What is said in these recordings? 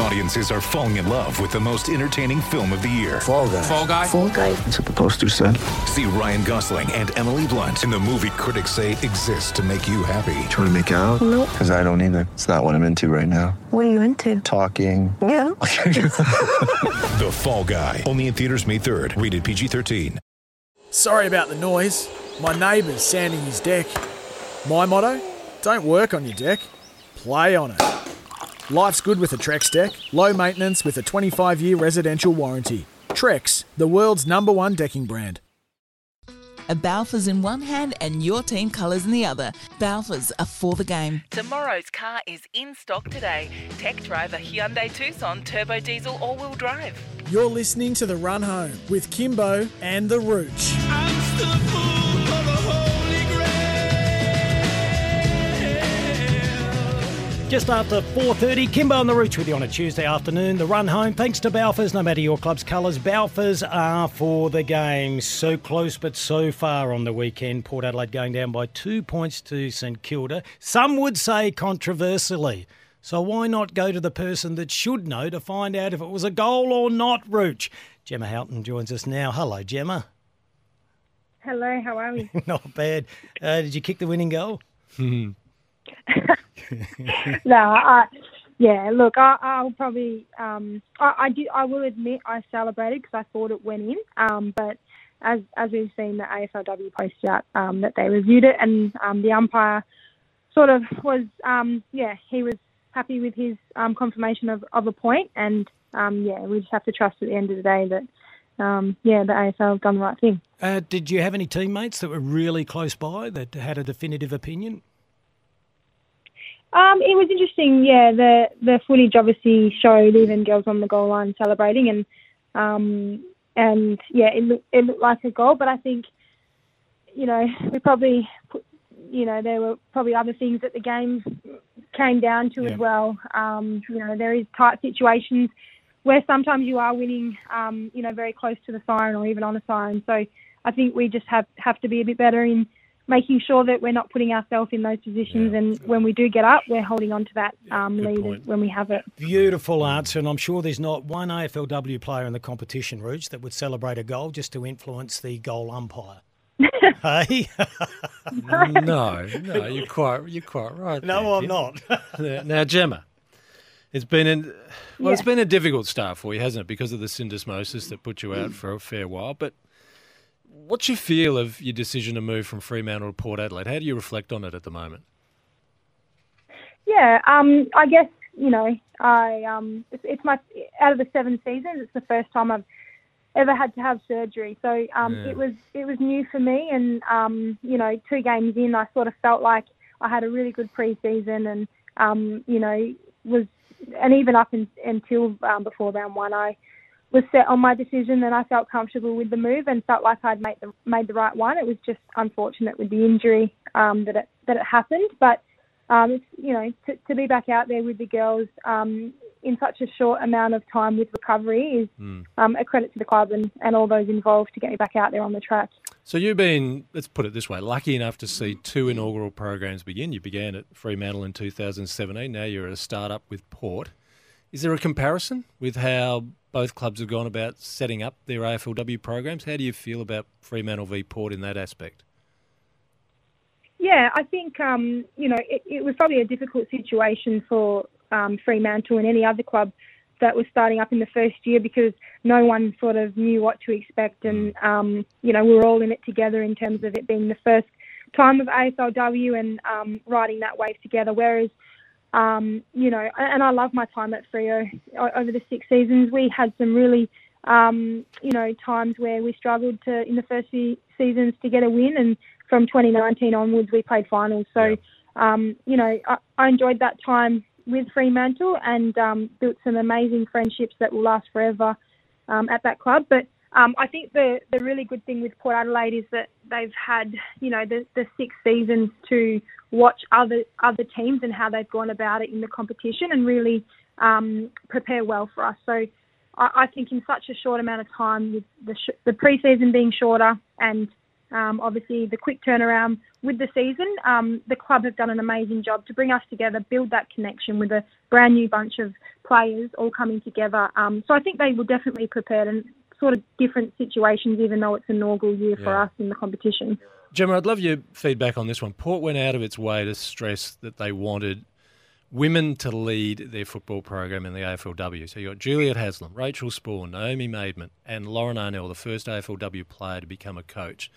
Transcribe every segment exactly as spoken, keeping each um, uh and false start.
Audiences are falling in love with the most entertaining film of the year. Fall Guy. Fall Guy. Fall Guy. That's what the poster said. See Ryan Gosling and Emily Blunt in the movie critics say exists to make you happy. Trying to make it out? Nope. Because I don't either. It's not what I'm into right now. What are you into? Talking. Yeah. The Fall Guy. Only in theaters May third. Rated P G thirteen. Sorry about the noise. My neighbour's sanding his deck. My motto? Don't work on your deck. Play on it. Life's good with a Trex deck. Low maintenance with a twenty-five year residential warranty. Trex, the world's number one decking brand. A Balfour's in one hand and your team colours in the other. Balfour's are for the game. Tomorrow's car is in stock today. Tech drive a Hyundai Tucson turbo diesel all-wheel drive. You're listening to The Run Home with Kimbo and The Rooch. I'm still a fool for the Holy Grail. Just after four thirty, Kimbo and The Rooch with you on a Tuesday afternoon. The Run Home, thanks to Balfour's, no matter your club's colours, Balfour's are for the game. So close but so far on the weekend. Port Adelaide going down by two points to St Kilda. Some would say controversially. So why not go to the person that should know to find out if it was a goal or not, Rooch? Gemma Houghton joins us now. Hello, Gemma. Hello, how are we? Not bad. Uh, did you kick the winning goal? no, I, yeah, look, I, I'll probably, um, I, I, do, I will admit I celebrated because I thought it went in, um, but as as we've seen, the A F L W posted out um, that they reviewed it and um, the umpire sort of was, um, yeah, he was happy with his um, confirmation of, of a point, and um, yeah, we just have to trust at the end of the day that um, yeah, the A F L have done the right thing. Uh, did you have any teammates that were really close by that had a definitive opinion? Um, it was interesting. Yeah, the the footage obviously showed even girls on the goal line celebrating, and um, and yeah, it looked it looked like a goal, but I think you know we probably put, you know there were probably other things that the game came down to yeah. as well. Um, you know, there is tight situations where sometimes you are winning, um, you know, very close to the siren or even on a siren. So I think we just have, have to be a bit better in making sure that we're not putting ourselves in those positions. Yeah. And when we do get up, we're holding on to that um, lead point. When we have it. Beautiful answer. And I'm sure there's not one A F L W player in the competition, Rooch, that would celebrate a goal just to influence the goal umpire. Hey, no, no, you're quite, you're quite right. No, there, I'm Jim. Not. Now, Gemma, it's been an, well, yeah. it's been a difficult start for you, hasn't it, because of the syndesmosis that put you out for a fair while. But what's your feel of your decision to move from Fremantle to Port Adelaide? How do you reflect on it at the moment? Yeah, um, I guess you know, I um, it's, it's my out of the seven seasons, it's the first time I've ever had to have surgery, so um, yeah. it was it was new for me. And um, you know, two games in, I sort of felt like I had a really good pre-season, and um, you know, was and even up in, until um, before round one, I was set on my decision, and I felt comfortable with the move, and felt like I'd made the made the right one. It was just unfortunate with the injury um, that it that it happened, but um, it's, you know, to, to be back out there with the girls. Um, in such a short amount of time with recovery is mm. um, a credit to the club and, and all those involved to get me back out there on the track. So you've been, let's put it this way, lucky enough to see two inaugural programs begin. You began at Fremantle in two thousand seventeen. Now you're at a start-up with Port. Is there a comparison with how both clubs have gone about setting up their A F L W programs? How do you feel about Fremantle v Port in that aspect? Yeah, I think, um, you know, it, it was probably a difficult situation for Um, Fremantle and any other club that was starting up in the first year because no one sort of knew what to expect, and um, you know, we were all in it together in terms of it being the first time of A F L W and um, riding that wave together, whereas um, you know, and I love my time at Freo over the six seasons. We had some really um, you know, times where we struggled to in the first few seasons to get a win, and from twenty nineteen onwards we played finals, so um, you know, I, I enjoyed that time with Fremantle and um, built some amazing friendships that will last forever um, at that club. But um, I think the, the really good thing with Port Adelaide is that they've had, you know, the, the six seasons to watch other other teams and how they've gone about it in the competition and really um, prepare well for us. So I, I think in such a short amount of time, with the, sh- the pre-season being shorter and um, obviously the quick turnaround with the season, um, the club have done an amazing job to bring us together, build that connection with a brand new bunch of players all coming together. Um, so I think they were definitely prepared and sort of different situations, even though it's an inaugural year yeah. for us in the competition. Gemma, I'd love your feedback on this one. Port went out of its way to stress that they wanted women to lead their football program in the A F L W. So you've got Juliet Haslam, Rachel Sporn, Naomi Maidman and Lauren Arnell, the first A F L W player to become a coach.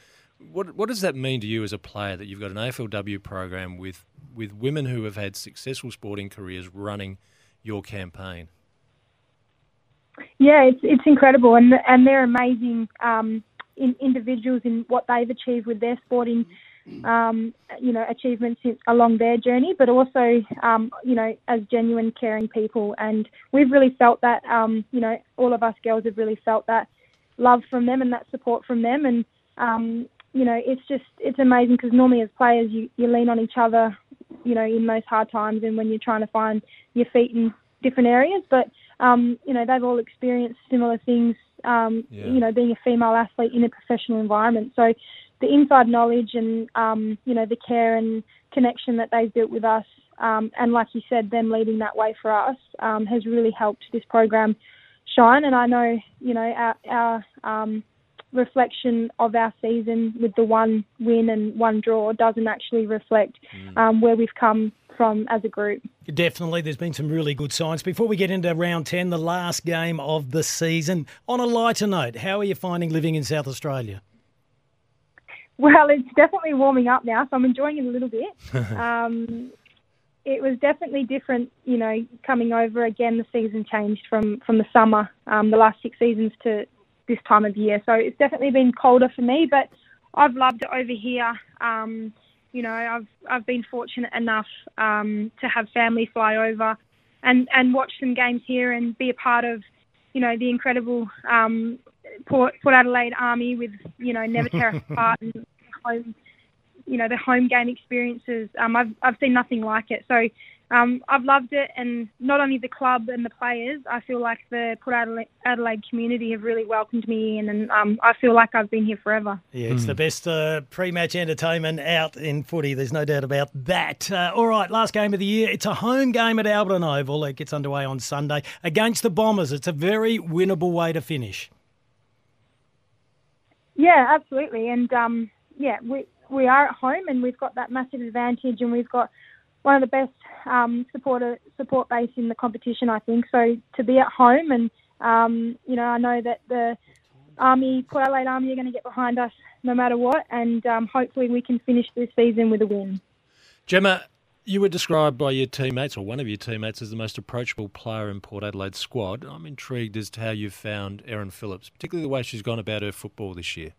What what does that mean to you as a player that you've got an A F L W program with with women who have had successful sporting careers running your campaign? Yeah, it's it's incredible, and and they're amazing um, in individuals in what they've achieved with their sporting, um, you know, achievements along their journey. But also, um, you know, as genuine, caring people, and we've really felt that. Um, you know, all of us girls have really felt that love from them and that support from them, and um, you know, it's just it's amazing because normally as players, you, you lean on each other, you know, in those hard times and when you're trying to find your feet in different areas, but. Um, you know, they've all experienced similar things, um, yeah. you know, being a female athlete in a professional environment. So the inside knowledge and, um, you know, the care and connection that they've built with us um, and, like you said, them leading that way for us um, has really helped this program shine. And I know, you know, our, our um, reflection of our season with the one win and one draw doesn't actually reflect mm. um, where we've come from as a group. Definitely, there's been some really good signs. Before we get into round ten, the last game of the season, on a lighter note, how are you finding living in South Australia? Well, it's definitely warming up now, so I'm enjoying it a little bit. um, it was definitely different, you know, coming over again. The season changed from, from the summer, um, the last six seasons to this time of year. So it's definitely been colder for me, but I've loved it over here. Um You know, I've I've been fortunate enough um, to have family fly over and, and watch some games here and be a part of, you know, the incredible um, Port, Port Adelaide Army with, you know, Never Tear Us Apart and home, you know, the home game experiences. Um, I've I've seen nothing like it. So um, I've loved it, and not only the club and the players, I feel like the Port Adelaide, Adelaide community have really welcomed me in, and um, I feel like I've been here forever. Yeah, it's mm. the best uh, pre-match entertainment out in footy. There's no doubt about that. Uh, all right, last game of the year. It's a home game at Alberton Oval. It gets underway on Sunday against the Bombers. It's a very winnable way to finish. Yeah, absolutely. And, um, yeah, we we are at home, and we've got that massive advantage, and we've got one of the best um, supporter support base in the competition, I think. So to be at home and, um, you know, I know that the Army, Port Adelaide Army are going to get behind us no matter what, and um, hopefully we can finish this season with a win. Gemma, you were described by your teammates or one of your teammates as the most approachable player in Port Adelaide's squad. I'm intrigued as to how you've found Erin Phillips, particularly the way she's gone about her football this year.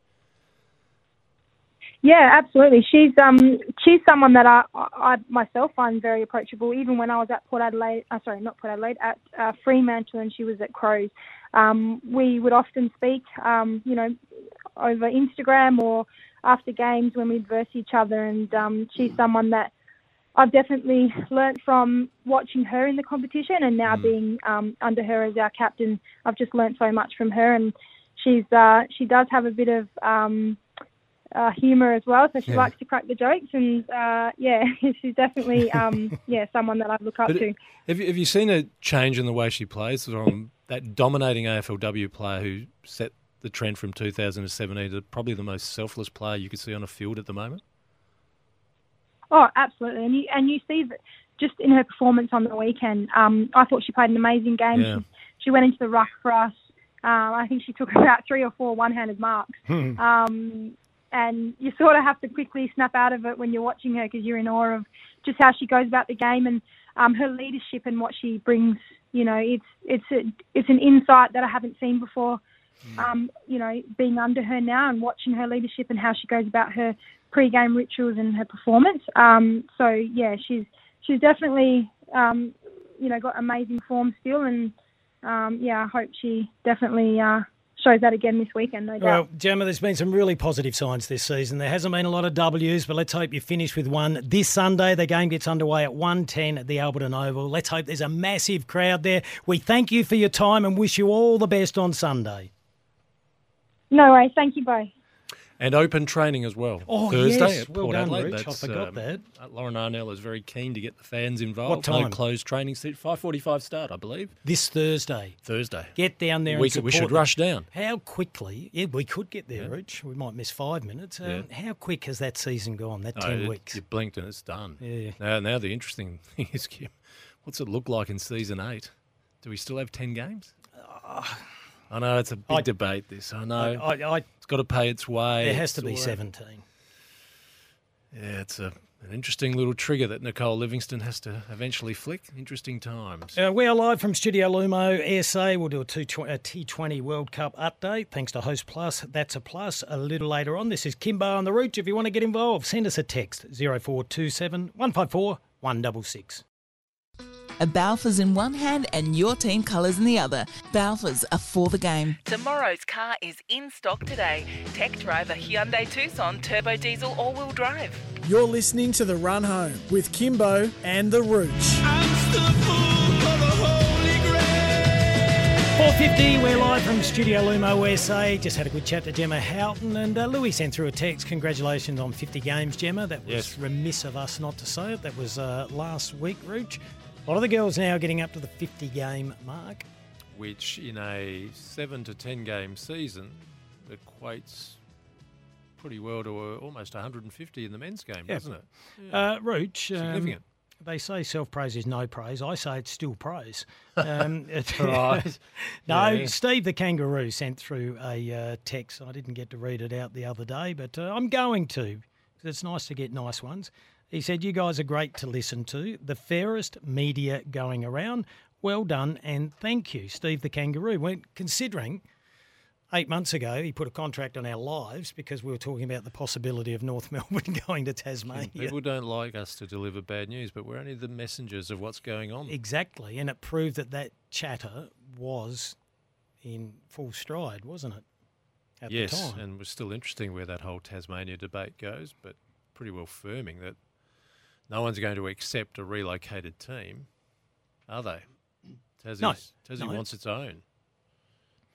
Yeah, absolutely. She's um she's someone that I, I myself find very approachable. Even when I was at Port Adelaide, uh, sorry, not Port Adelaide, at uh, Fremantle, and she was at Crows, um, we would often speak, um, you know, over Instagram or after games when we'd verse each other. And um, she's someone that I've definitely learnt from watching her in the competition, and now mm. being um, under her as our captain, I've just learnt so much from her. And she's uh, she does have a bit of Um, Uh, humour as well, so she yeah. likes to crack the jokes, and uh, yeah, she's definitely um, yeah someone that I look up but to. Have you, have you seen a change in the way she plays from that dominating A F L W player who set the trend from two thousand seventeen to probably the most selfless player you could see on a field at the moment? Oh, absolutely, and you and you see that just in her performance on the weekend. Um, I thought she played an amazing game. Yeah. She, she went into the ruck for us. Uh, I think she took about three or four one-handed marks. Hmm. Um, And you sort of have to quickly snap out of it when you're watching her, because you're in awe of just how she goes about the game and um, her leadership and what she brings. You know, it's it's a, it's an insight that I haven't seen before. Um, you know, being under her now and watching her leadership and how she goes about her pre-game rituals and her performance. Um, so yeah, she's she's definitely um, you know got amazing form still, and um, yeah, I hope she definitely Uh, shows that again this weekend, no doubt. Well, Gemma, there's been some really positive signs this season. There hasn't been a lot of W's, but let's hope you finish with one this Sunday. The game gets underway at one ten at the Alberton Oval. Let's hope there's a massive crowd there. We thank you for your time and wish you all the best on Sunday. No way. Thank you both. And open training as well. Oh, Thursday yes. at Port well done, Adelaide. Rich. I forgot um, that. Lauren Arnell is very keen to get the fans involved. What time? No closed training seat. five forty-five start, I believe. This Thursday. Thursday. Get down there we and could, support We should them. rush down. How quickly... Yeah, we could get there, yeah. Rich. We might miss five minutes. Um, yeah. How quick has that season gone, that oh, ten it, weeks? You blinked and it's done. Yeah. Now, now the interesting thing is, Kim, what's it look like in season eight? Do we still have ten games? Oh. I know, it's a big I, debate, this. I know. I, I, I, it's got to pay its way. There has to be seventeen. Yeah, it's a, an interesting little trigger that Nicole Livingston has to eventually flick. Interesting times. Uh, we are live from Studio Lumo, S A. We'll do a T twenty World Cup update. Thanks to Host Plus. That's a plus. A little later on, this is Kimbo on the Route. If you want to get involved, send us a text, zero four two seven, one five four, one six six. A Balfour's in one hand and your team colours in the other. Balfour's are for the game. Tomorrow's car is in stock today. Tech driver Hyundai Tucson, turbo diesel, all-wheel drive. You're listening to The Run Home with Kimbo and The Roach. I'm still full of the Holy Grail. four fifty, we're live from Studio Lumo, S A. Just had a good chat to Gemma Houghton and uh, Louis sent through a text. Congratulations on fifty games, Gemma. That was yes. remiss of us not to say it. That was uh, last week, Roach. A lot of the girls now are getting up to the fifty-game mark. Which in a seven to ten-game season equates pretty well to a, almost one hundred fifty in the men's game, yeah. doesn't it? Yeah. Uh, Roach, significant. Um, they say self-praise is no praise. I say it's still praise. Um, right. No, yeah. Steve the Kangaroo sent through a uh, text. I didn't get to read it out the other day, but uh, I'm going to because it's nice to get nice ones. He said, you guys are great to listen to. The fairest media going around. Well done and thank you. Steve the Kangaroo. When considering eight months ago he put a contract on our lives because we were talking about the possibility of North Melbourne going to Tasmania. People don't like us to deliver bad news, but we're only the messengers of what's going on. Exactly, and it proved that that chatter was in full stride, wasn't it? At yes, the time. And it was still interesting where that whole Tasmania debate goes, but pretty well firming that no one's going to accept a relocated team, are they? Tassie no, no. wants its own.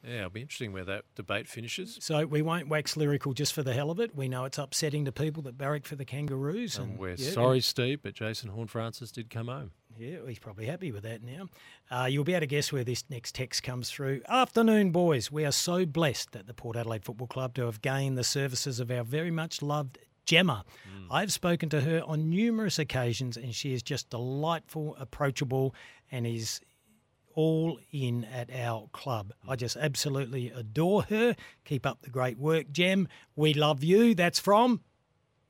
Yeah, it'll be interesting where that debate finishes. So we won't wax lyrical just for the hell of it. We know it's upsetting to people that barrack for the Kangaroos. And, and we're yeah, sorry, yeah. Steve, but Jason Horne-Francis did come home. Yeah, he's probably happy with that now. Uh, you'll be able to guess where this next text comes through. Afternoon, boys. We are so blessed at the Port Adelaide Football Club to have gained the services of our very much loved Gemma. Mm. I've spoken to her on numerous occasions and she is just delightful, approachable and is all in at our club. I just absolutely adore her. Keep up the great work, Gem. We love you. That's from...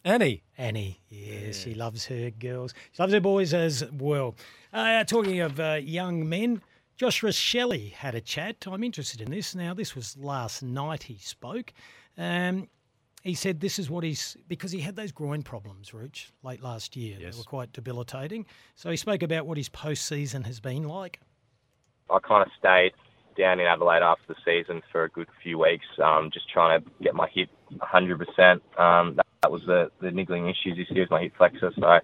Annie. Annie, yes. Yeah. She loves her girls. She loves her boys as well. Uh, talking of uh, young men, Joshua Shelley had a chat. I'm interested in this. Now, this was last night he spoke. Um... He said this is what he's – because he had those groin problems, Rooch, late last year. Yes. They were quite debilitating. So he spoke about what his postseason has been like. I kind of stayed down in Adelaide after the season for a good few weeks, um, just trying to get my hip one hundred percent. Um, that, that was the, the niggling issues this year with my hip flexor. So I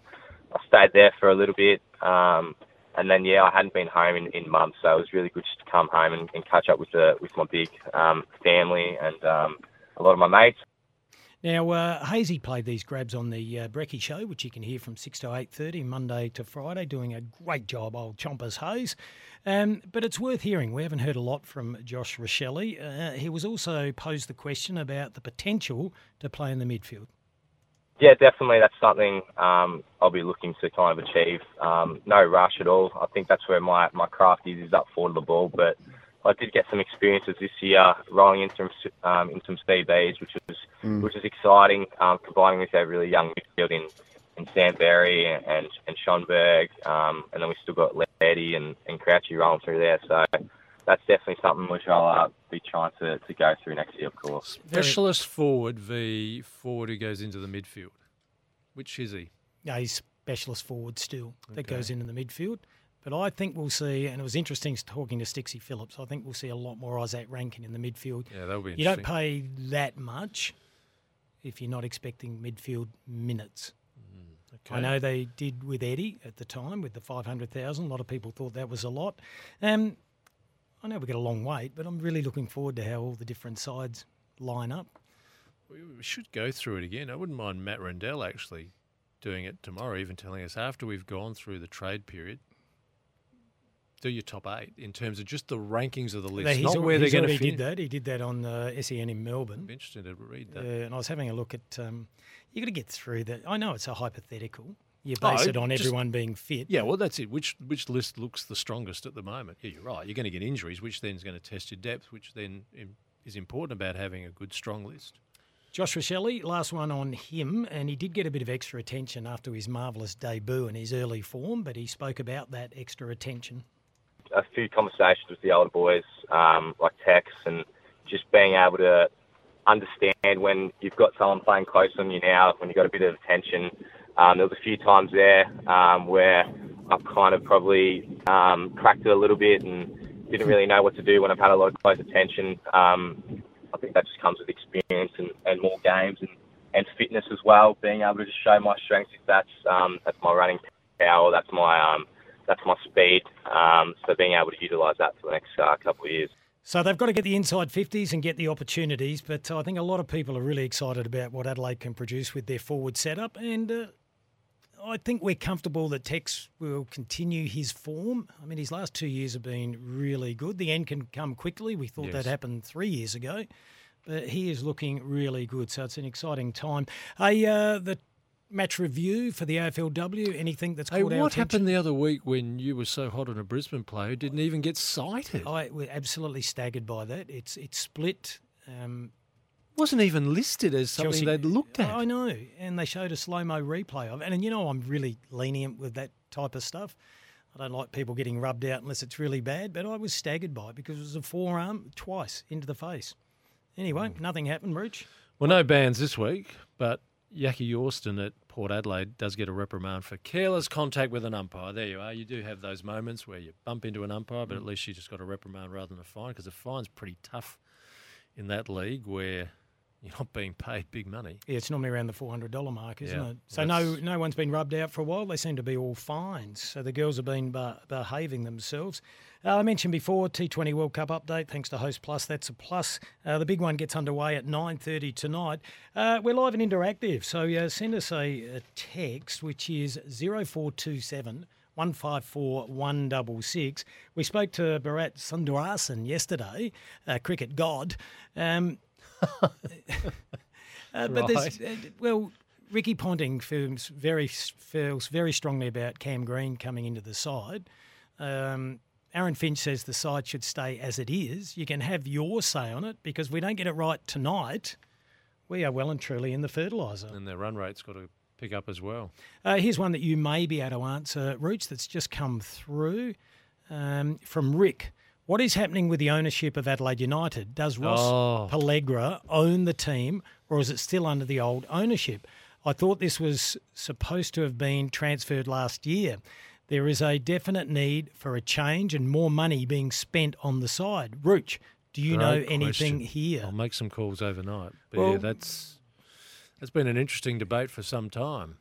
stayed there for a little bit. Um, and then, yeah, I hadn't been home in, in months, so it was really good just to come home and, and catch up with the with my big um, family and um, a lot of my mates. Now, uh, Hazy played these grabs on the uh, Brekkie Show, which you can hear from six to eight thirty, Monday to Friday, doing a great job, old Chompers Hayes. Um, but it's worth hearing. We haven't heard a lot from Josh Rochelle. Uh, he was also posed the question about the potential to play in the midfield. Yeah, definitely. That's something um, I'll be looking to kind of achieve. Um, no rush at all. I think that's where my, my craft is, is up forward of the ball, but I did get some experiences this year rolling in some, um, in some C Bs, which was mm. which is exciting, um, combining with our really young midfield in, in Sandberry and, and, and Schoenberg. Um, and then we've still got Lairdy and, and Crouchy rolling through there. So that's definitely something which I'll uh, be trying to, to go through next year, of course. Specialist forward v forward who goes into the midfield. Which is he? No, he's specialist forward still that okay. goes into the midfield. But I think we'll see, and it was interesting talking to Stixie Phillips, I think we'll see a lot more Isaac Rankin in the midfield. Yeah, that'll be interesting. You don't pay that much if you're not expecting midfield minutes. Mm, okay. I know they did with Eddie at the time with the five hundred thousand. A lot of people thought that was a lot. Um, I know we've got a long wait, but I'm really looking forward to how all the different sides line up. We should go through it again. I wouldn't mind Matt Rendell actually doing it tomorrow, even telling us after we've gone through the trade period, do your top eight in terms of just the rankings of the list, he's not al- where they're going to finish. Did that. He did that on uh, S E N in Melbourne. I'm interested to read that. Uh, and I was having a look at um, – you've got to get through that. I know it's a hypothetical. You base oh, it on just, everyone being fit. Yeah, well, that's it. Which which list looks the strongest at the moment? Yeah, you're right. You're going to get injuries, which then is going to test your depth, which then is important about having a good, strong list. Joshua Shelley, last one on him, and he did get a bit of extra attention after his marvellous debut and his early form, but he spoke about that extra attention. A few conversations with the older boys, um, like Tex, and just being able to understand when you've got someone playing close on you now, when you've got a bit of attention. Um, there was a few times there um, where I've kind of probably um, cracked it a little bit and didn't really know what to do when I've had a lot of close attention. Um, I think that just comes with experience and, and more games and, and fitness as well. Being able to just show my strengths, if that's um, that's my running power, that's my um, that's my speed. Um, so being able to utilise that for the next uh, couple of years. So they've got to get the inside fifties and get the opportunities. But I think a lot of people are really excited about what Adelaide can produce with their forward setup. And uh, I think we're comfortable that Tex will continue his form. I mean, his last two years have been really good. The end can come quickly. We thought yes. that happened three years ago. But he is looking really good. So it's an exciting time. Hey, uh, the match review for the A F L W, anything that's caught hey, our attention? What happened the other week when you were so hot on a Brisbane player who didn't even get cited? I was absolutely staggered by that. It's it's split. Um, wasn't even listed as something Chelsea, they'd looked at. I know, and they showed a slow-mo replay of it. And, and you know, I'm really lenient with that type of stuff. I don't like people getting rubbed out unless it's really bad, but I was staggered by it because it was a forearm twice into the face. Anyway, mm. nothing happened, Rich. Well, no bans this week, but Yaki Yorston at Port Adelaide does get a reprimand for careless contact with an umpire. There you are. You do have those moments where you bump into an umpire, but at least you just got a reprimand rather than a fine, because a fine's pretty tough in that league where you're not being paid big money. Yeah, it's normally around the four hundred dollars mark, isn't yeah, it? So no no one's been rubbed out for a while. They seem to be all fines. So the girls have been bar- behaving themselves. Uh, I mentioned before, T twenty World Cup update, thanks to Host Plus. That's a plus. Uh, the big one gets underway at nine thirty tonight. Uh, we're live and interactive, so uh, send us a, a text, which is zero four two seven, one five four, one six six. We spoke to Bharat Sundarasan yesterday, uh, cricket god. Um, uh, but right. there's, uh, well, Ricky Ponting feels very, feels very strongly about Cam Green coming into the side. Um Aaron Finch says the side should stay as it is. You can have your say on it, because if we don't get it right tonight, we are well and truly in the fertiliser. And their run rate's got to pick up as well. Uh, here's one that you may be able to answer, Roots, that's just come through um, from Rick. What is happening with the ownership of Adelaide United? Does Ross oh. Pellegra own the team, or is it still under the old ownership? I thought this was supposed to have been transferred last year. There is a definite need for a change and more money being spent on the side. Rooch, do you Great know anything question. Here? I'll make some calls overnight. But well, yeah, that's that's been an interesting debate for some time.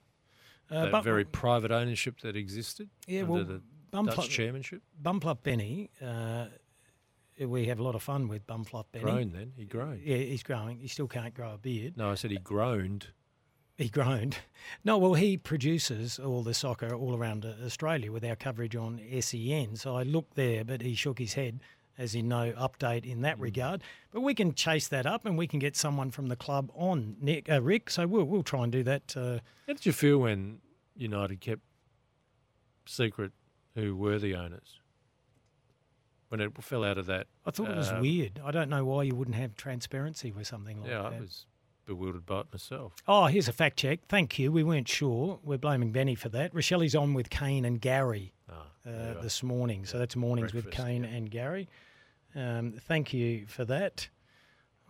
Uh, that but, very private ownership that existed yeah, under well, the Bumplot, Dutch chairmanship. Bumplot Benny, uh, we have a lot of fun with Bumplot Benny. Grown then? He groaned. Yeah, he's growing. He still can't grow a beard. No, I said he groaned. He groaned. No, well, he produces all the soccer all around Australia with our coverage on S E N. So I looked there, but he shook his head, as in no update in that mm. regard. But we can chase that up, and we can get someone from the club on, Nick, uh, Rick. So we'll we'll try and do that. Uh, How did you feel when United kept secret who were the owners? When it fell out of that? I thought it was uh, weird. I don't know why you wouldn't have transparency with something like yeah, that. Yeah, I was... bewildered by it myself. Oh, here's a fact check. Thank you. We weren't sure. We're blaming Benny for that. Rochelle's on with Kane and Gary ah, uh, this morning. Yeah. So that's mornings Breakfast, with Kane yeah. and Gary. Um, thank you for that.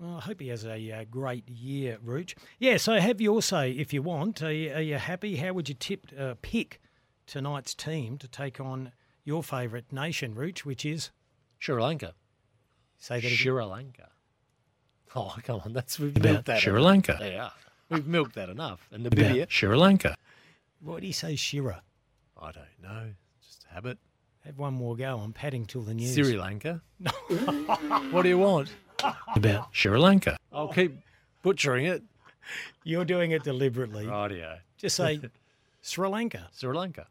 Well, I hope he has a uh, great year, Rooch. Yeah, so have your say if you want. Are you, are you happy? How would you tip uh, pick tonight's team to take on your favourite nation, Rooch, which is? Sri Lanka. Say that again. Sri Lanka. Oh, come on. That's, we've about milked that Sri enough. Lanka. Yeah. We've milked that enough. And Namibia. Sri Lanka. Why do you say Shira? I don't know. Just a habit. Have one more go. I'm padding till the news. Sri Lanka. What do you want? About Sri Lanka. I'll keep butchering it. You're doing it deliberately. Rightio. Just say Sri Lanka. Sri Lanka.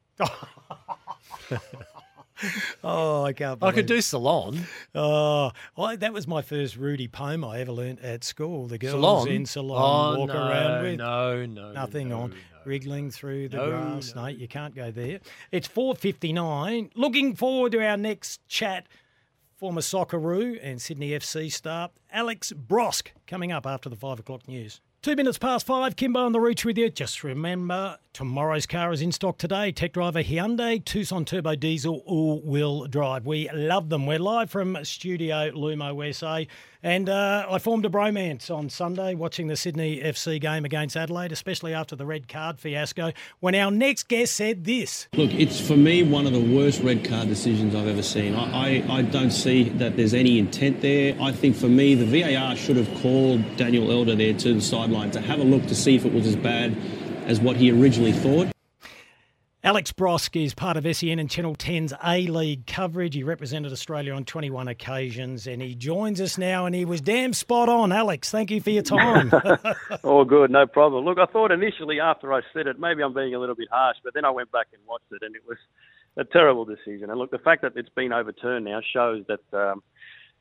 Oh, I can't believe I could do Ceylon. Oh, well, that was my first Rudy poem I ever learnt at school. The girls Ceylon. in Ceylon oh, walk no, around with no, no, nothing no, on, no, wriggling through the no, grass. No. no, you can't go there. It's four fifty-nine. Looking forward to our next chat. Former Socceroo and Sydney F C star Alex Brosque coming up after the five o'clock news. Two minutes past five, Kimbo on the Reach with you. Just remember, tomorrow's car is in stock today. Tech driver Hyundai Tucson Turbo Diesel all-wheel drive. We love them. We're live from Studio Lumo U S A. And uh, I formed a bromance on Sunday watching the Sydney F C game against Adelaide, especially after the red card fiasco, when our next guest said this. Look, it's for me one of the worst red card decisions I've ever seen. I, I, I don't see that there's any intent there. I think for me the V A R should have called Daniel Elder there to the side to have a look to see if it was as bad as what he originally thought. Alex Brosque is part of S E N and Channel ten's A-League coverage. He represented Australia on twenty-one occasions and he joins us now and he was damn spot on. Alex, thank you for your time. All good, no problem. Look, I thought initially after I said it, maybe I'm being a little bit harsh, but then I went back and watched it and it was a terrible decision. And look, the fact that it's been overturned now shows that... Um,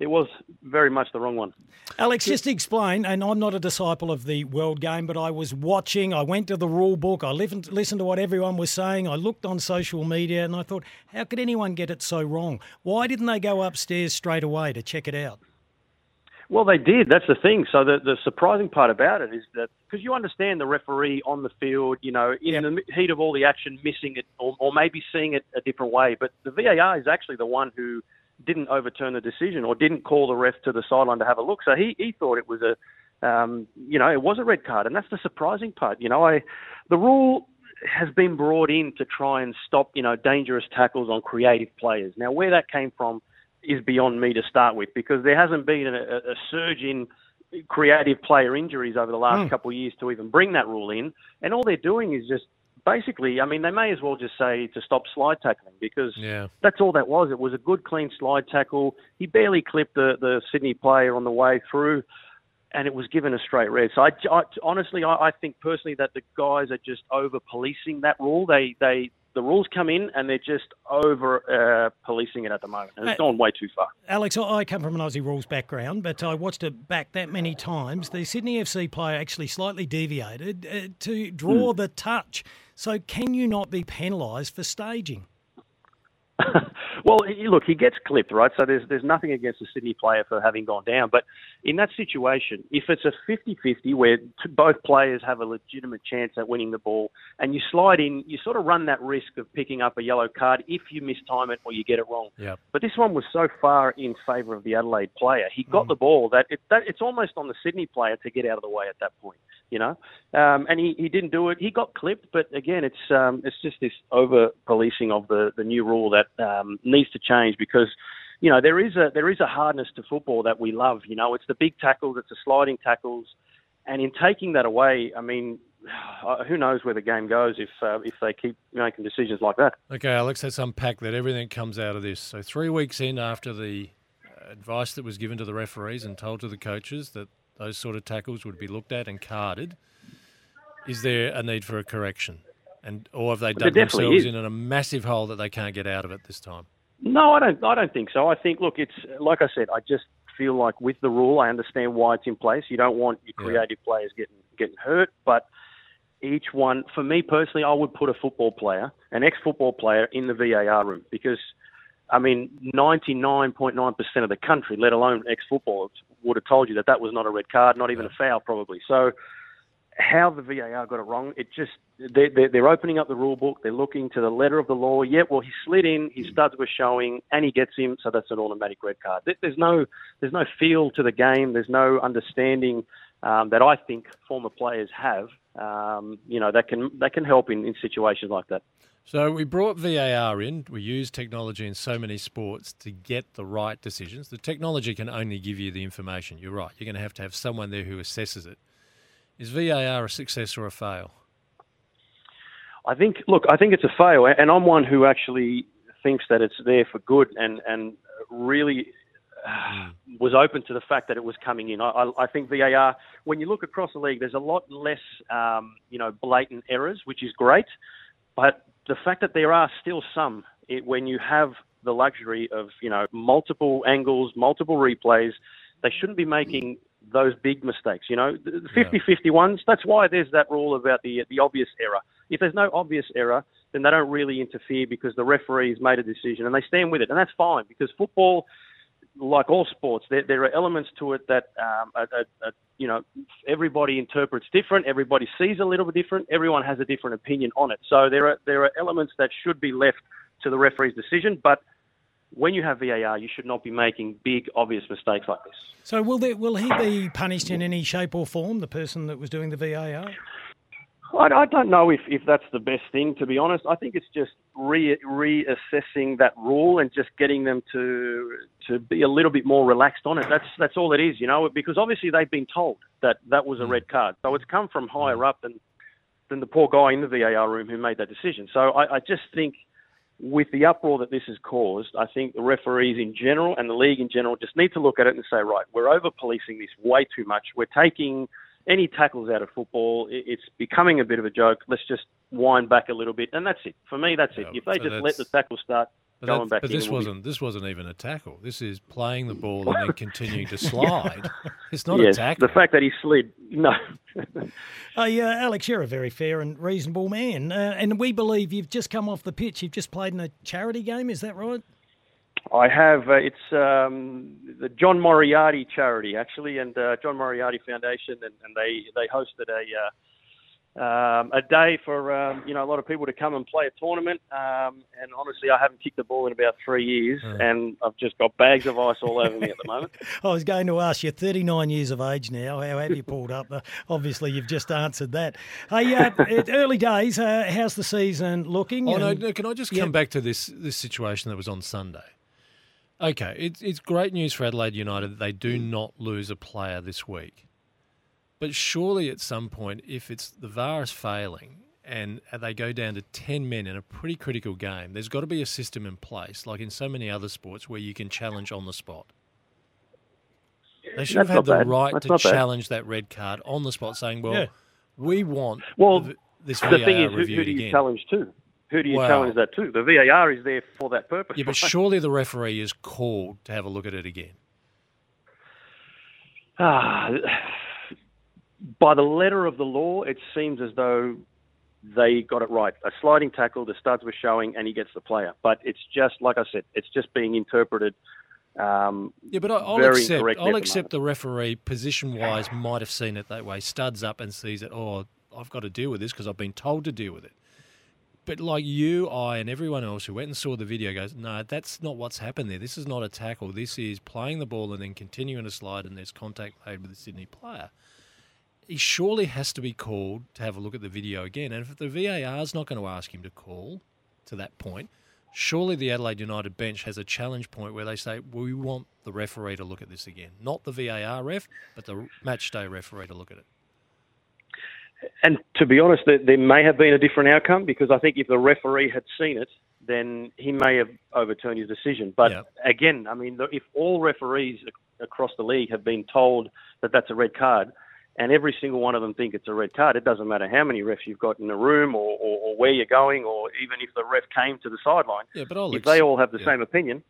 It was very much the wrong one. Alex, just explain, and I'm not a disciple of the world game, but I was watching, I went to the rule book, I listened to what everyone was saying, I looked on social media and I thought, how could anyone get it so wrong? Why didn't they go upstairs straight away to check it out? Well, they did. That's the thing. So the, the surprising part about it is that, because you understand the referee on the field, you know, in yeah. the heat of all the action, missing it or, or maybe seeing it a different way. But the V A R is actually the one who... didn't overturn the decision or didn't call the ref to the sideline to have a look. So he, he thought it was a, um, you know, it was a red card. And that's the surprising part. You know, I, the rule has been brought in to try and stop, you know, dangerous tackles on creative players. Now, where that came from is beyond me to start with, because there hasn't been a, a surge in creative player injuries over the last mm. couple of years to even bring that rule in. And all they're doing is just, basically, I mean, they may as well just say to stop slide tackling, because yeah. that's all that was. It was a good, clean slide tackle. He barely clipped the, the Sydney player on the way through, and it was given a straight red. So, I, I, honestly, I, I think personally that the guys are just over-policing that rule. They, they The rules come in, and they're just over-policing uh, it at the moment. And it's gone way too far. Alex, I come from an Aussie rules background, but I watched it back that many times. The Sydney F C player actually slightly deviated uh, to draw mm. the touch. So can you not be penalised for staging? Well, look, he gets clipped, right? So there's there's nothing against the Sydney player for having gone down. But in that situation, if it's a fifty-fifty where t- both players have a legitimate chance at winning the ball and you slide in, you sort of run that risk of picking up a yellow card if you mistime it or you get it wrong. Yep. But this one was so far in favour of the Adelaide player. He got mm. the ball that, it, that it's almost on the Sydney player to get out of the way at that point, you know? Um, and he, he didn't do it. He got clipped. But again, it's um, it's just this over-policing of the, the new rule that Um, needs to change, because, you know, there is a there is a hardness to football that we love. You know, it's the big tackles, it's the sliding tackles, and in taking that away, I mean, who knows where the game goes if uh, if they keep making decisions like that. Okay, Alex, let's unpack that. Everything comes out of this. So three weeks in after the advice that was given to the referees and told to the coaches that those sort of tackles would be looked at and carded, is there a need for a correction? And or have they dug themselves in, in a massive hole that they can't get out of it this time? No, I don't. I don't think so. I think, look, it's like I said. I just feel like with the rule, I understand why it's in place. You don't want your creative yeah. players getting getting hurt, but each one, for me personally, I would put a football player, an ex-football player, in the V A R room, because, I mean, ninety-nine point nine percent of the country, let alone ex-footballers, would have told you that that was not a red card, not even yeah. a foul, probably. So. How the V A R got it wrong, it just, they're, they're opening up the rule book, they're looking to the letter of the law. Yeah, well, he slid in, his studs were showing, and he gets him, so that's an automatic red card. There's no there's no feel to the game, there's no understanding um, that I think former players have um, you know, that can that can help in, in situations like that. So we brought V A R in. We use technology in so many sports to get the right decisions. The technology can only give you the information. You're right. You're going to have to have someone there who assesses it. Is V A R a success or a fail? I think, look, I think it's a fail. And I'm one who actually thinks that it's there for good and, and really uh, was open to the fact that it was coming in. I, I think V A R, when you look across the league, there's a lot less, um, you know, blatant errors, which is great. But the fact that there are still some, it, when you have the luxury of, you know, multiple angles, multiple replays, they shouldn't be making those big mistakes. You know, the fifty-fifty ones, that's why there's that rule about the the obvious error. If there's no obvious error, then they don't really interfere because the referee's made a decision and they stand with it. And that's fine because football, like all sports, there, there are elements to it that, um, a, a, a, you know, everybody interprets different. Everybody sees a little bit different. Everyone has a different opinion on it. So there are there are elements that should be left to the referee's decision. But when you have V A R, you should not be making big, obvious mistakes like this. So will there, will he be punished in any shape or form, the person that was doing the V A R? I don't know if, if that's the best thing, to be honest. I think it's just re, reassessing that rule and just getting them to to be a little bit more relaxed on it. That's that's all it is, you know, because obviously they've been told that that was a red card. So it's come from higher up than, than the poor guy in the V A R room who made that decision. So I, I just think with the uproar that this has caused, I think the referees in general and the league in general just need to look at it and say, right, we're over-policing this way too much. We're taking any tackles out of football, it's becoming a bit of a joke. Let's just wind back a little bit, and that's it. For me, that's yeah, it. If they so just let the tackle start going back, but in, this wasn't be... this wasn't even a tackle. This is playing the ball and then continuing to slide. It's not yes, a tackle. The fact that he slid, no. Hey, uh, Alex, you're a very fair and reasonable man, uh, and we believe you've just come off the pitch. You've just played in a charity game. Is that right? I have. Uh, it's um, the John Moriarty charity, actually, and uh, John Moriarty Foundation, and, and they, they hosted a uh, um, a day for um, you know a lot of people to come and play a tournament. Um, and honestly, I haven't kicked the ball in about three years, mm. and I've just got bags of ice all over me at the moment. I was going to ask you, thirty-nine years of age now. How have you pulled up? Uh, obviously, you've just answered that. Hey, uh, early days. Uh, how's the season looking? Oh, and, no, can I just yeah. come back to this this situation that was on Sunday? Okay, it's it's great news for Adelaide United that they do not lose a player this week. But surely at some point, if it's the V A R is failing and they go down to ten men in a pretty critical game, there's got to be a system in place, like in so many other sports, where you can challenge on the spot. They should That's have had the bad. right That's to challenge bad. that red card on the spot, saying, well, yeah. we want well, this V A R reviewed again. The thing is, who, who do you again. challenge to? Who do you wow. challenge that to? The V A R is there for that purpose. Yeah, but surely the referee is called to have a look at it again. Ah, by the letter of the law, it seems as though they got it right. A sliding tackle, the studs were showing, and he gets the player. But it's just, like I said, it's just being interpreted um, yeah, but I'll very accept, incorrectly. I'll accept the, the referee, position-wise, might have seen it that way. Studs up and sees it, oh, I've got to deal with this because I've been told to deal with it. But like you, I, and everyone else who went and saw the video goes, no, that's not what's happened there. This is not a tackle. This is playing the ball and then continuing to slide, and there's contact made with the Sydney player. He surely has to be called to have a look at the video again. And if the V A R's not going to ask him to call to that point, surely the Adelaide United bench has a challenge point where they say, well, we want the referee to look at this again. Not the V A R ref, but the match day referee to look at it. And to be honest, there may have been a different outcome because I think if the referee had seen it, then he may have overturned his decision. But yeah. again, I mean, if all referees across the league have been told that that's a red card and every single one of them think it's a red card, it doesn't matter how many refs you've got in the room or, or, or where you're going or even if the ref came to the sideline, yeah, but I'll if accept, they all have the yeah. same opinion.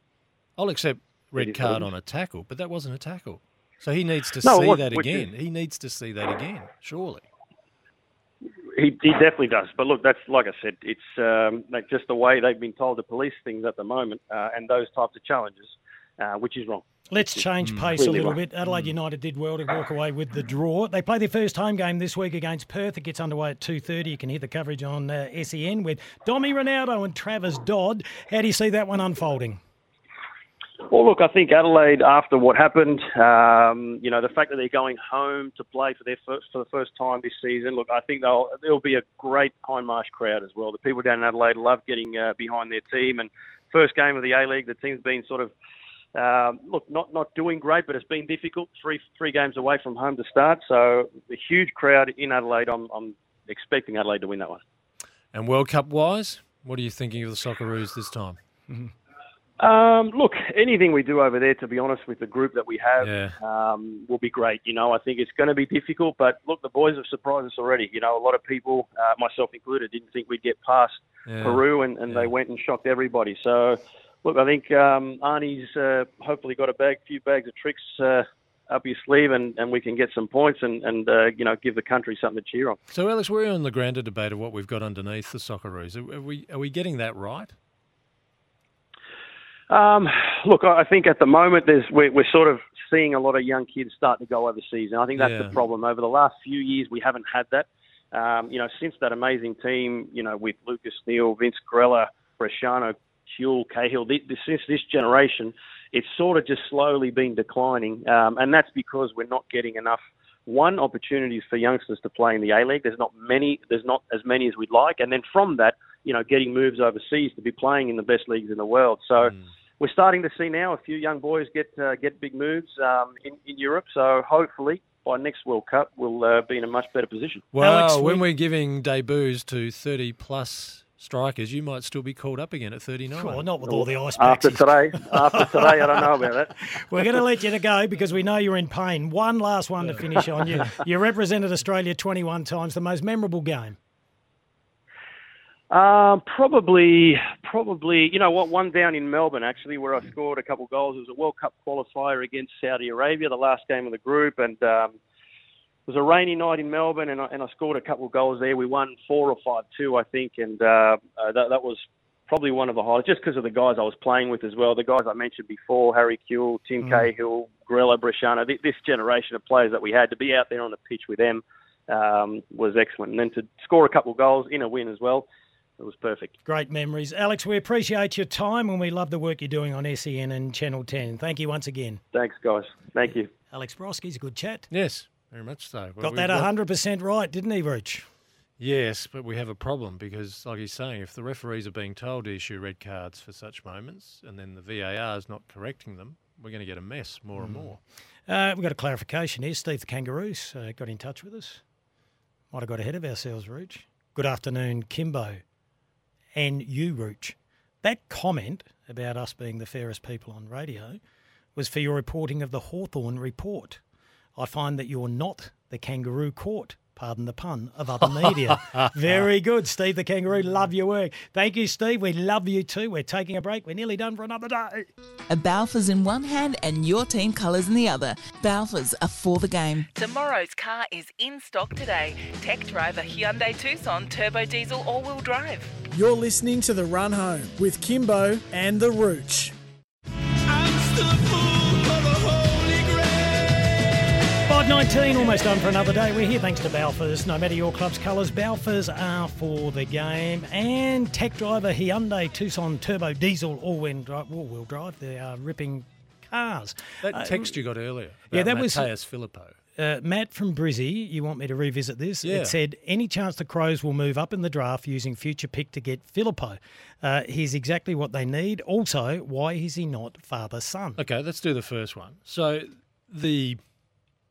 I'll accept red card on a tackle, but that wasn't a tackle. So he needs to no, see what, that again. He needs to see that again, surely. He, he definitely does. But look, that's like I said, it's um, like just the way they've been told to police things at the moment uh, and those types of challenges, uh, which is wrong. Let's change pace a little bit. Adelaide United did well to walk away with the draw. They play their first home game this week against Perth. It gets underway at two thirty. You can hear the coverage on uh, S E N with Domi Ronaldo and Travis Dodd. How do you see that one unfolding? Well, look, I think Adelaide, after what happened, um, you know, the fact that they're going home to play for their first, for the first time this season, look, I think they'll there'll be a great Hindmarsh crowd as well. The people down in Adelaide love getting uh, behind their team. And first game of the A-League, the team's been sort of, um, look, not, not doing great, but it's been difficult. Three three games away from home to start. So a huge crowd in Adelaide. I'm, I'm expecting Adelaide to win that one. And World Cup-wise, what are you thinking of the Socceroos this time? Mm-hmm. Um, look, anything we do over there, to be honest, with the group that we have, yeah. um, will be great. You know, I think it's going to be difficult, but look, the boys have surprised us already. You know, a lot of people, uh, myself included, didn't think we'd get past yeah. Peru, and, and yeah. they went and shocked everybody. So, look, I think um, Arnie's uh, hopefully got a bag, few bags of tricks uh, up his sleeve, and, and we can get some points and, and uh, you know, give the country something to cheer on. So, Alex, we're on the grander debate of what we've got underneath the Socceroos. Are we, are we getting that right? Um, look, I think at the moment there's, we're, we're sort of seeing a lot of young kids start to go overseas, and I think that's yeah. the problem. Over the last few years, we haven't had that. Um, you know, since that amazing team, you know, with Lucas Neal, Vince Corella, Bresciano, Huell, Cahill, this, this, since this generation, it's sort of just slowly been declining, um, and that's because we're not getting enough, one, opportunities for youngsters to play in the A-League. There's not many. There's not as many as we'd like, and then from that, you know, getting moves overseas to be playing in the best leagues in the world. So. Mm. We're starting to see now a few young boys get uh, get big moves um, in, in Europe. So hopefully by next World Cup, we'll uh, be in a much better position. Well, Alex, when we... we're giving debuts to thirty-plus strikers, you might still be called up again at thirty-nine. Sure, not with all the ice packs. After today, after today, I don't know about that. We're going to let you go because we know you're in pain. One last one to finish on. You, you represented Australia twenty-one times, the most memorable game. Um, probably, probably, you know what, one down in Melbourne, actually, where I scored a couple of goals. It was a World Cup qualifier against Saudi Arabia, the last game of the group, and um, it was a rainy night in Melbourne, and I, and I scored a couple of goals there. We won four or five two, I think, and uh, uh, that, that was probably one of the highlights, just because of the guys I was playing with as well. The guys I mentioned before, Harry Kewell, Tim mm. Cahill, Grello, Bresciano, th- this generation of players that we had, to be out there on the pitch with them um, was excellent. And then to score a couple of goals in a win as well, it was perfect. Great memories. Alex, we appreciate your time, and we love the work you're doing on S E N and Channel ten. Thank you once again. Thanks, guys. Thank you. Alex Brosque, he's a good chat. Yes, very much so. Well, got that one hundred percent right, didn't he, Rich? Yes, but we have a problem because, like he's saying, if the referees are being told to issue red cards for such moments and then the V A R is not correcting them, we're going to get a mess more mm. and more. Uh, we've got a clarification here. Steve the Kangaroos uh, got in touch with us. Might have got ahead of ourselves, Rich. Good afternoon, Kimbo. And you, Rooch. That comment about us being the fairest people on radio was for your reporting of the Hawthorn report. I find that you're not the kangaroo court, pardon the pun, of other media. Very good, Steve the Kangaroo. Love your work. Thank you, Steve. We love you too. We're taking a break. We're nearly done for another day. A Balfour's in one hand and your team colours in the other. Balfour's are for the game. Tomorrow's car is in stock today. Tech driver Hyundai Tucson, turbo diesel, all-wheel drive. You're listening to The Run Home with Kimbo and The Rooch. five nineteen, almost done for another day. We're here thanks to Balfour's. No matter your club's colours, Balfour's are for the game. And tech driver Hyundai Tucson turbo diesel all-wheel drive. They are ripping cars. That text um, you got earlier about yeah, that Mateus was, Filippo. Uh, Matt from Brizzy, you want me to revisit this? Yeah. It said, any chance the Crows will move up in the draft using future pick to get Filippo? Uh, he's exactly what they need. Also, why is he not father-son? Okay, let's do the first one. So the,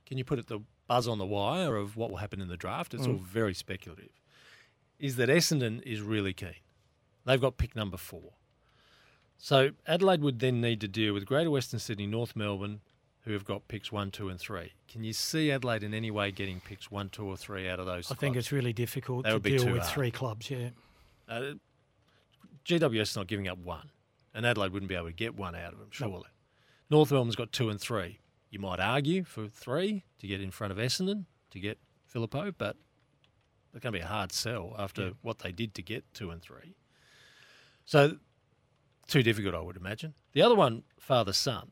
can you put it, the buzz on the wire of what will happen in the draft? It's mm. all very speculative. Is that Essendon is really keen. They've got pick number four. So Adelaide would then need to deal with Greater Western Sydney, North Melbourne, who have got picks one, two and three. Can you see Adelaide in any way getting picks one, two or three out of those I clubs? Think it's really difficult that to deal with hard. Three clubs, yeah. Uh, G W S not giving up one, and Adelaide wouldn't be able to get one out of them, surely. Nope. North Melbourne's got two and three. You might argue for three to get in front of Essendon, to get Filippo, but it's going to be a hard sell after yeah. what they did to get two and three. So too difficult, I would imagine. The other one, father-son.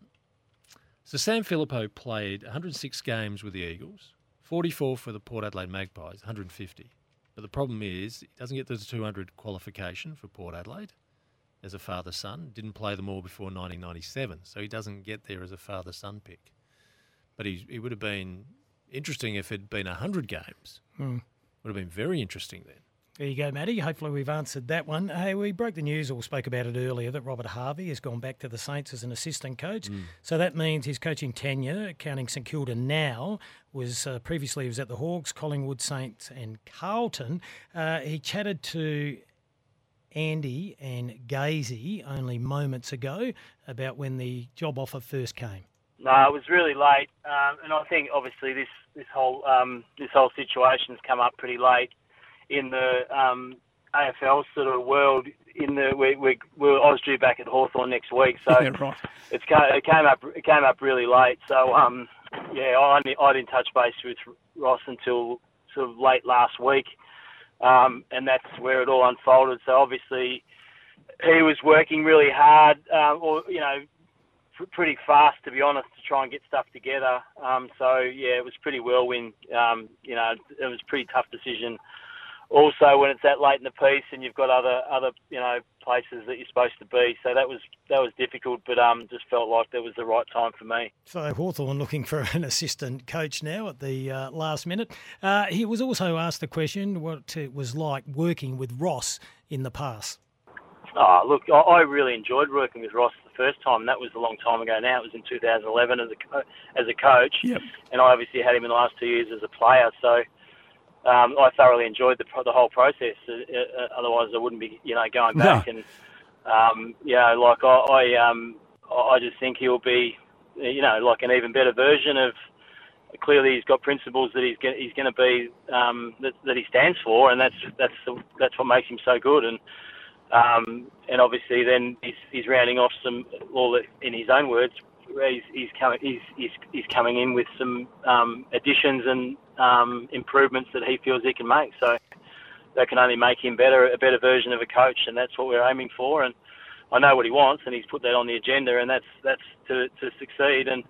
So Sam Filippo played one hundred six games with the Eagles, forty-four for the Port Adelaide Magpies, one hundred fifty. But the problem is he doesn't get the two hundred qualification for Port Adelaide. as a father-son. Didn't play them all before nineteen ninety-seven, so he doesn't get there as a father-son pick. But he he would have been interesting if it had been one hundred games. Mm. Would have been very interesting then. There you go, Matty. Hopefully we've answered that one. Hey, we broke the news, or spoke about it earlier, that Robert Harvey has gone back to the Saints as an assistant coach. Mm. So that means his coaching tenure, counting St Kilda now, was uh, previously he was at the Hawks, Collingwood, Saints and Carlton. Uh, he chatted to Andy and Gazy only moments ago about when the job offer first came. No, it was really late, um, and I think obviously this this whole um, this whole situation's come up pretty late in the um, A F L sort of world. In the we we we're I was due back at Hawthorn next week, so yeah, right. it's it came up it came up really late. So um, yeah, I I didn't touch base with Ross until sort of late last week, um, and that's where it all unfolded. So obviously he was working really hard, uh, or you know. pretty fast, to be honest, to try and get stuff together. Um, so, yeah, it was pretty whirlwind. Um, you know, it was a pretty tough decision. Also, when it's that late in the piece and you've got other, other you know, places that you're supposed to be. So that was that was difficult, but um, just felt like that was the right time for me. So Hawthorn looking for an assistant coach now at the uh, last minute. Uh, he was also asked the question what it was like working with Ross in the past. Oh, look, I really enjoyed working with Ross the first time. That was a long time ago now. It was in two thousand eleven as a, co- as a coach. Yep. And I obviously had him in the last two years as a player. So um, I thoroughly enjoyed the the whole process. Uh, otherwise, I wouldn't be, you know, going back. No. And, um, you know, like I, I, um, I just think he'll be, you know, like an even better version of, clearly he's got principles that he's he's going to be, um, that, that he stands for. And that's, that's, that's what makes him so good. And, Um, and obviously, then he's, he's rounding off some. All in his own words, he's, he's coming. He's, he's, he's coming in with some um, additions and um, improvements that he feels he can make. So that can only make him better, a better version of a coach, and that's what we're aiming for. And I know what he wants, and he's put that on the agenda, and that's that's to, to succeed. And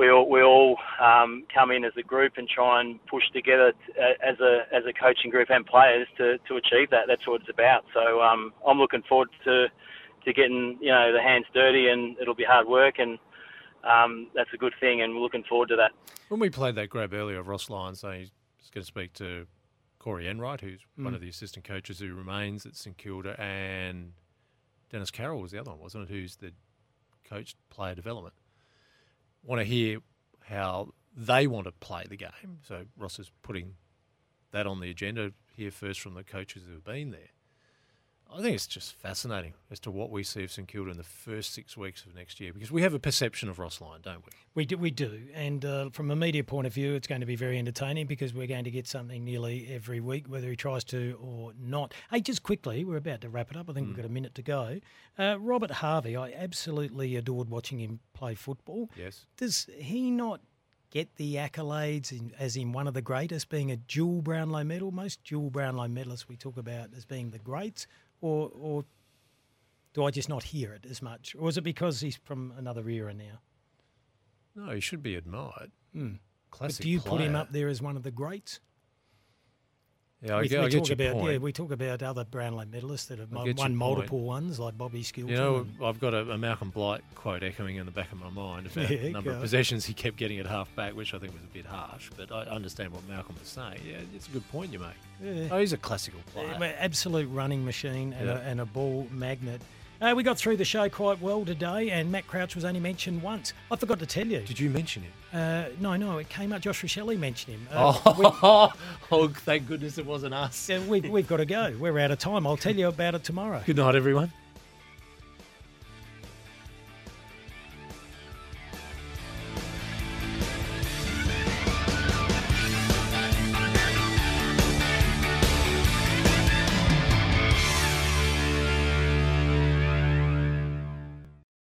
we all we all um, come in as a group and try and push together t- as a as a coaching group and players to, to achieve that. That's what it's about. So um, I'm looking forward to to getting you know the hands dirty, and it'll be hard work, and um, that's a good thing. And we're looking forward to that. When we played that grab earlier of Ross Lyon saying he's going to speak to Corey Enright, who's mm. one of the assistant coaches who remains at St Kilda, and Dennis Carroll was the other one, wasn't it? Who's the coach player development. Want to hear how they want to play the game. So Ross is putting that on the agenda here first from the coaches who have been there. I think it's just fascinating as to what we see of St Kilda in the first six weeks of next year, because we have a perception of Ross Lyon, don't we? We do. We do. And uh, from a media point of view, it's going to be very entertaining because we're going to get something nearly every week, whether he tries to or not. Hey, just quickly, we're about to wrap it up. I think mm. we've got a minute to go. Uh, Robert Harvey, I absolutely adored watching him play football. Yes. Does he not get the accolades in, as in one of the greatest, being a dual Brownlow medal? Most dual Brownlow medalists we talk about as being the greats. Or, or do I just not hear it as much? Or is it because he's from another era now? No, he should be admired. Mm. Classic player. But do you player. put him up there as one of the greats? Yeah, I, we, get, we I talk get your about, point. Yeah, we talk about other Brownlow medalists that have won, won multiple ones, like Bobby Skilton. You know, I've got a, a Malcolm Blight quote echoing in the back of my mind about yeah, the number of possessions he kept getting at half-back, which I think was a bit harsh, but I understand what Malcolm was saying. Yeah, it's a good point you make. Yeah. Oh, he's a classical player. Yeah, absolute running machine and, yeah. a, and a ball magnet. Uh, we got through the show quite well today, and Matt Crouch was only mentioned once. I forgot to tell you. Did you mention him? Uh, no, no, it came up. Joshua Shelley mentioned him. Uh, oh, we, oh, thank goodness it wasn't us. Uh, we, we've got to go. We're out of time. I'll tell you about it tomorrow. Good night, everyone.